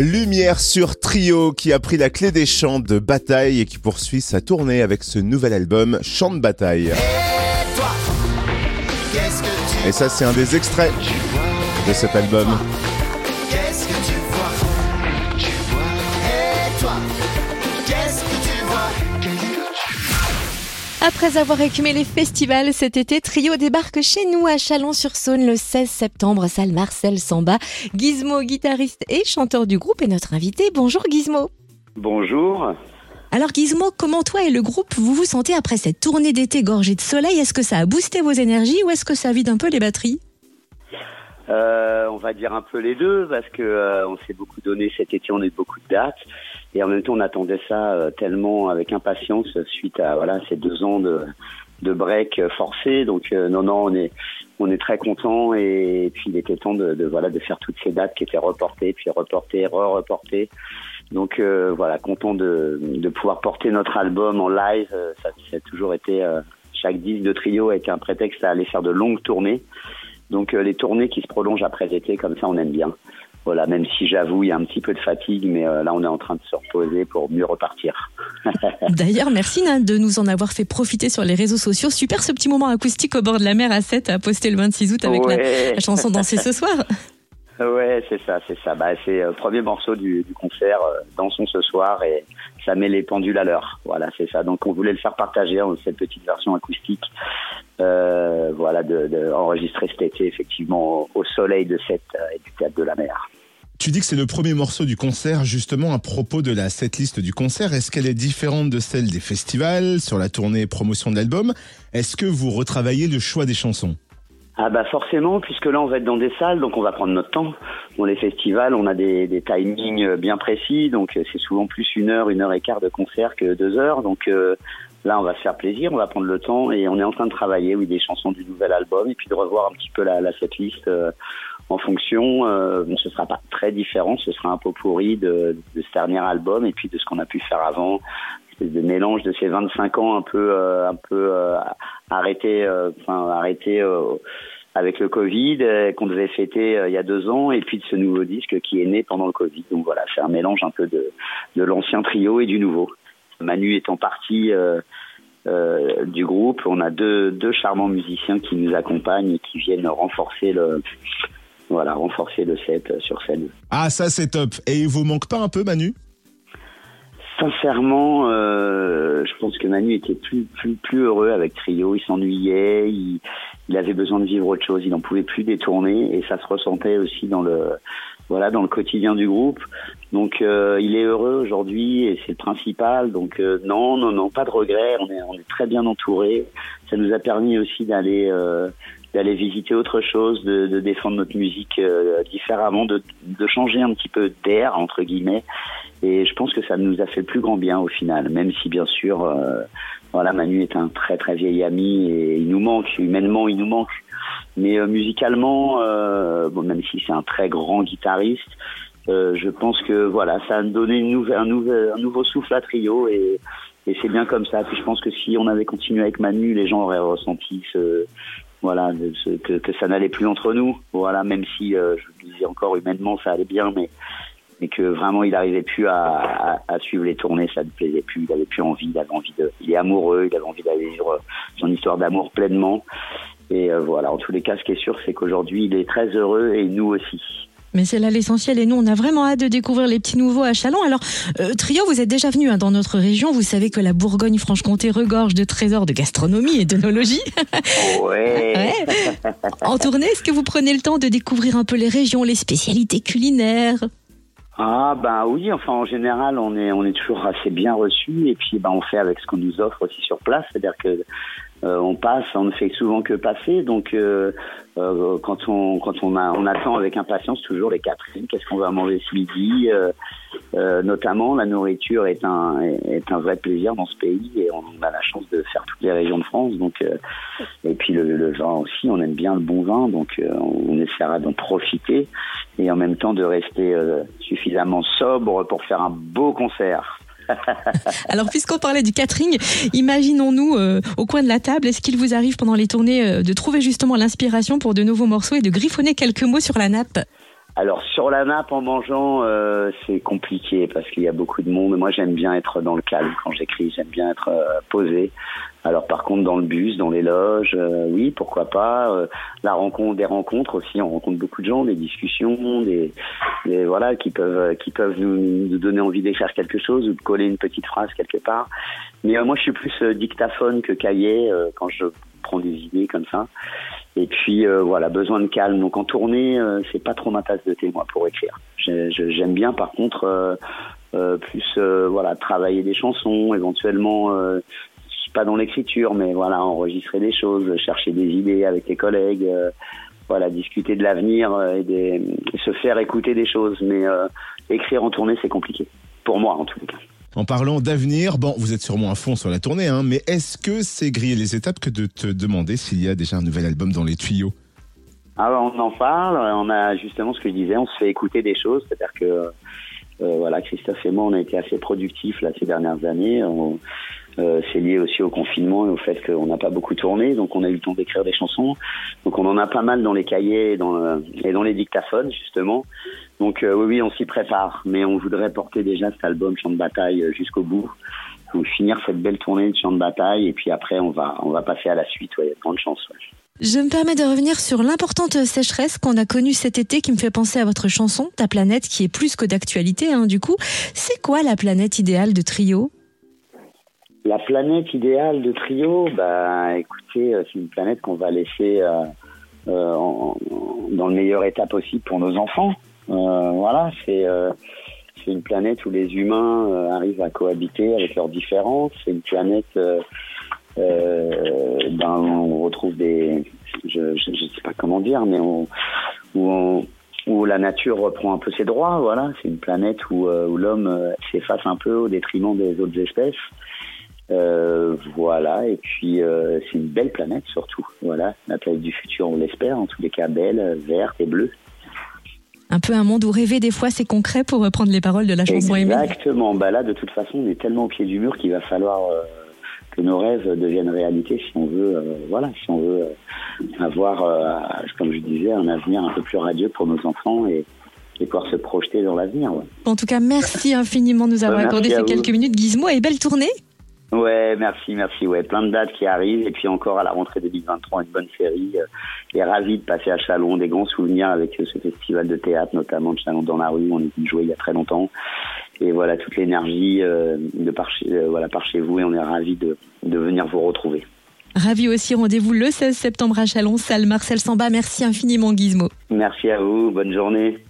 Lumière sur Trio qui a pris la clé des chants de bataille et qui poursuit sa tournée avec ce nouvel album Chants de bataille. Et ça c'est un des extraits de cet album. Après avoir écumé les festivals cet été, Trio débarque chez nous à Chalon-sur-Saône le 16 septembre, salle Marcel Sembat. Gizmo, guitariste et chanteur du groupe, est notre invité. Bonjour Gizmo. Bonjour. Alors Gizmo, comment toi et le groupe, vous vous sentez après cette tournée d'été gorgée de soleil? Est-ce que ça a boosté vos énergies ou est-ce que ça vide un peu les batteries? On va dire un peu les deux, parce que on s'est beaucoup donné cet été, on a eu beaucoup de dates, et en même temps on attendait ça tellement avec impatience suite à ces 2 ans de break forcé. Donc on est très contents, et puis il était temps de faire toutes ces dates qui étaient reportées, puis reportées. Donc content de pouvoir porter notre album en live. Ça a toujours été chaque disque de Trio a été un prétexte à aller faire de longues tournées. Donc les tournées qui se prolongent après l'été, comme ça, on aime bien. Voilà, même si j'avoue, il y a un petit peu de fatigue, mais là, on est en train de se reposer pour mieux repartir. D'ailleurs, merci de nous en avoir fait profiter sur les réseaux sociaux. Super, ce petit moment acoustique au bord de la mer à Sète à poster le 26 août avec la chanson Danser ce soir. Ouais, c'est ça. C'est le premier morceau du concert, Dansons ce soir, et ça met les pendules à l'heure. Voilà, c'est ça. Donc, on voulait le faire partager, cette petite version acoustique. Enregistrer cet été, effectivement, au soleil de Sète et du théâtre de la mer. Tu dis que c'est le premier morceau du concert, justement, à propos de la setlist du concert. Est-ce qu'elle est différente de celle des festivals, sur la tournée promotion de l'album? Est-ce que vous retravaillez le choix des chansons? Ah forcément, puisque là on va être dans des salles, donc on va prendre notre temps. Bon, les festivals, on a des timings bien précis, donc c'est souvent plus 1 heure, 1 heure et quart de concert que 2 heures. Donc là on va se faire plaisir, on va prendre le temps, et on est en train de travailler des chansons du nouvel album, et puis de revoir un petit peu la setlist en fonction. Ce sera pas très différent, ce sera un pot pourri de ce dernier album et puis de ce qu'on a pu faire avant. De mélange de ces 25 ans un peu arrêté avec le Covid qu'on devait fêter il y a 2 ans, et puis de ce nouveau disque qui est né pendant le Covid. Donc voilà, c'est un mélange un peu de l'ancien Trio et du nouveau. Manu étant parti du groupe, on a deux charmants musiciens qui nous accompagnent et qui viennent renforcer le set sur scène. Ah ça c'est top. Et il vous manque pas un peu Manu ? Sincèrement, je pense que Manu était plus heureux avec Trio. Il s'ennuyait, il avait besoin de vivre autre chose. Il n'en pouvait plus des tournées, et ça se ressentait aussi dans le quotidien du groupe. Donc il est heureux aujourd'hui et c'est le principal. Donc non, pas de regret. On est très bien entouré. Ça nous a permis aussi d'aller visiter autre chose, de défendre notre musique différemment, de changer un petit peu d'air entre guillemets. Et je pense que ça nous a fait le plus grand bien au final, même si bien sûr, Manu est un très très vieil ami et il nous manque, humainement il nous manque. Mais musicalement, même si c'est un très grand guitariste, je pense que ça a donné un nouveau souffle à Trio, et c'est bien comme ça. Puis je pense que si on avait continué avec Manu, les gens auraient ressenti que ça n'allait plus entre nous. Voilà, même si je vous disais encore humainement ça allait bien, mais que vraiment il n'arrivait plus à suivre les tournées, ça ne plaisait plus, il n'avait plus envie, il est amoureux, il avait envie d'aller vivre son histoire d'amour pleinement. Et en tous les cas, ce qui est sûr, c'est qu'aujourd'hui, il est très heureux, et nous aussi. Mais c'est là l'essentiel, et nous, on a vraiment hâte de découvrir les petits nouveaux à Chalon. Alors, Trio, vous êtes déjà venu dans notre région, vous savez que la Bourgogne-Franche-Comté regorge de trésors de gastronomie et d'œnologie. Ouais. En tournée, est-ce que vous prenez le temps de découvrir un peu les régions, les spécialités culinaires ? Ah oui, en général on est toujours assez bien reçus, et puis on fait avec ce qu'on nous offre aussi sur place, c'est-à-dire que on ne fait souvent que passer, donc quand on attend avec impatience toujours les Catherine, qu'est-ce qu'on va manger ce midi, notamment la nourriture est un vrai plaisir dans ce pays, et on a la chance de faire toutes les régions de France, donc et puis le vin aussi, on aime bien le bon vin, donc on essaiera d'en profiter et en même temps de rester suffisamment sobre pour faire un beau concert. Alors puisqu'on parlait du catering, imaginons-nous au coin de la table, est-ce qu'il vous arrive pendant les tournées de trouver justement l'inspiration pour de nouveaux morceaux et de griffonner quelques mots sur la nappe ? Alors sur la nappe en mangeant, c'est compliqué parce qu'il y a beaucoup de monde. Moi j'aime bien être dans le calme quand j'écris, j'aime bien être posé. Alors par contre dans le bus, dans les loges, oui pourquoi pas. La rencontre, des rencontres aussi, on rencontre beaucoup de gens, des discussions, des voilà qui peuvent nous donner envie d'écrire quelque chose ou de coller une petite phrase quelque part. Mais moi je suis plus dictaphone que cahier quand je prends des idées comme ça. Et puis voilà, besoin de calme. Donc en tournée, c'est pas trop ma tasse de thé moi pour écrire. J'aime bien par contre plus voilà travailler des chansons, éventuellement pas dans l'écriture, mais voilà enregistrer des choses, chercher des idées avec les collègues, voilà discuter de l'avenir et se faire écouter des choses. Mais écrire en tournée, c'est compliqué pour moi en tout cas. En parlant d'avenir, bon, vous êtes sûrement à fond sur la tournée, hein, mais est-ce que c'est griller les étapes que de te demander s'il y a déjà un nouvel album dans les tuyaux ? Alors, on en parle, on a justement ce que je disais, on se fait écouter des choses, c'est-à-dire que voilà, Christophe et moi, on a été assez productifs là, ces dernières années. C'est lié aussi au confinement et au fait qu'on n'a pas beaucoup tourné, donc on a eu le temps d'écrire des chansons. Donc on en a pas mal dans les cahiers et dans les dictaphones, justement. Donc oui, on s'y prépare, mais on voudrait porter déjà cet album Chants de bataille jusqu'au bout. Donc finir cette belle tournée de Chants de bataille, et puis après on va passer à la suite, ouais, grande chance. Ouais. Je me permets de revenir sur l'importante sécheresse qu'on a connue cet été, qui me fait penser à votre chanson, Ta planète, qui est plus que d'actualité, hein, du coup. C'est quoi la planète idéale de Trio ? La planète idéale de Trio, bah, écoutez, c'est une planète qu'on va laisser dans le meilleur état possible pour nos enfants. Voilà, c'est une planète où les humains arrivent à cohabiter avec leurs différences. C'est une planète on retrouve des... Je sais pas comment dire, mais où la nature reprend un peu ses droits. Voilà, c'est une planète où l'homme s'efface un peu au détriment des autres espèces. Voilà, et puis c'est une belle planète surtout. Voilà, la planète du futur, on l'espère, en tous les cas belle, verte et bleue. Un peu un monde où rêver des fois c'est concret, pour reprendre les paroles de la chanson Aimée. Exactement, bah là de toute façon on est tellement au pied du mur qu'il va falloir que nos rêves deviennent réalité si on veut, avoir, comme je disais, un avenir un peu plus radieux pour nos enfants et pouvoir se projeter dans l'avenir. Ouais. En tout cas, merci infiniment de nous avoir accordé ces quelques minutes, Gizmo, et belle tournée. Ouais, merci. Ouais, plein de dates qui arrivent et puis encore à la rentrée 2023, une bonne série. Et ravi de passer à Chalon, des grands souvenirs avec ce festival de théâtre, notamment de Chalon dans la rue, on y jouait il y a très longtemps. Et voilà, toute l'énergie par chez vous, et on est ravi de venir vous retrouver. Ravi aussi, rendez-vous le 16 septembre à Chalon, salle Marcel Sembat. Merci infiniment, Gizmo. Merci à vous, bonne journée.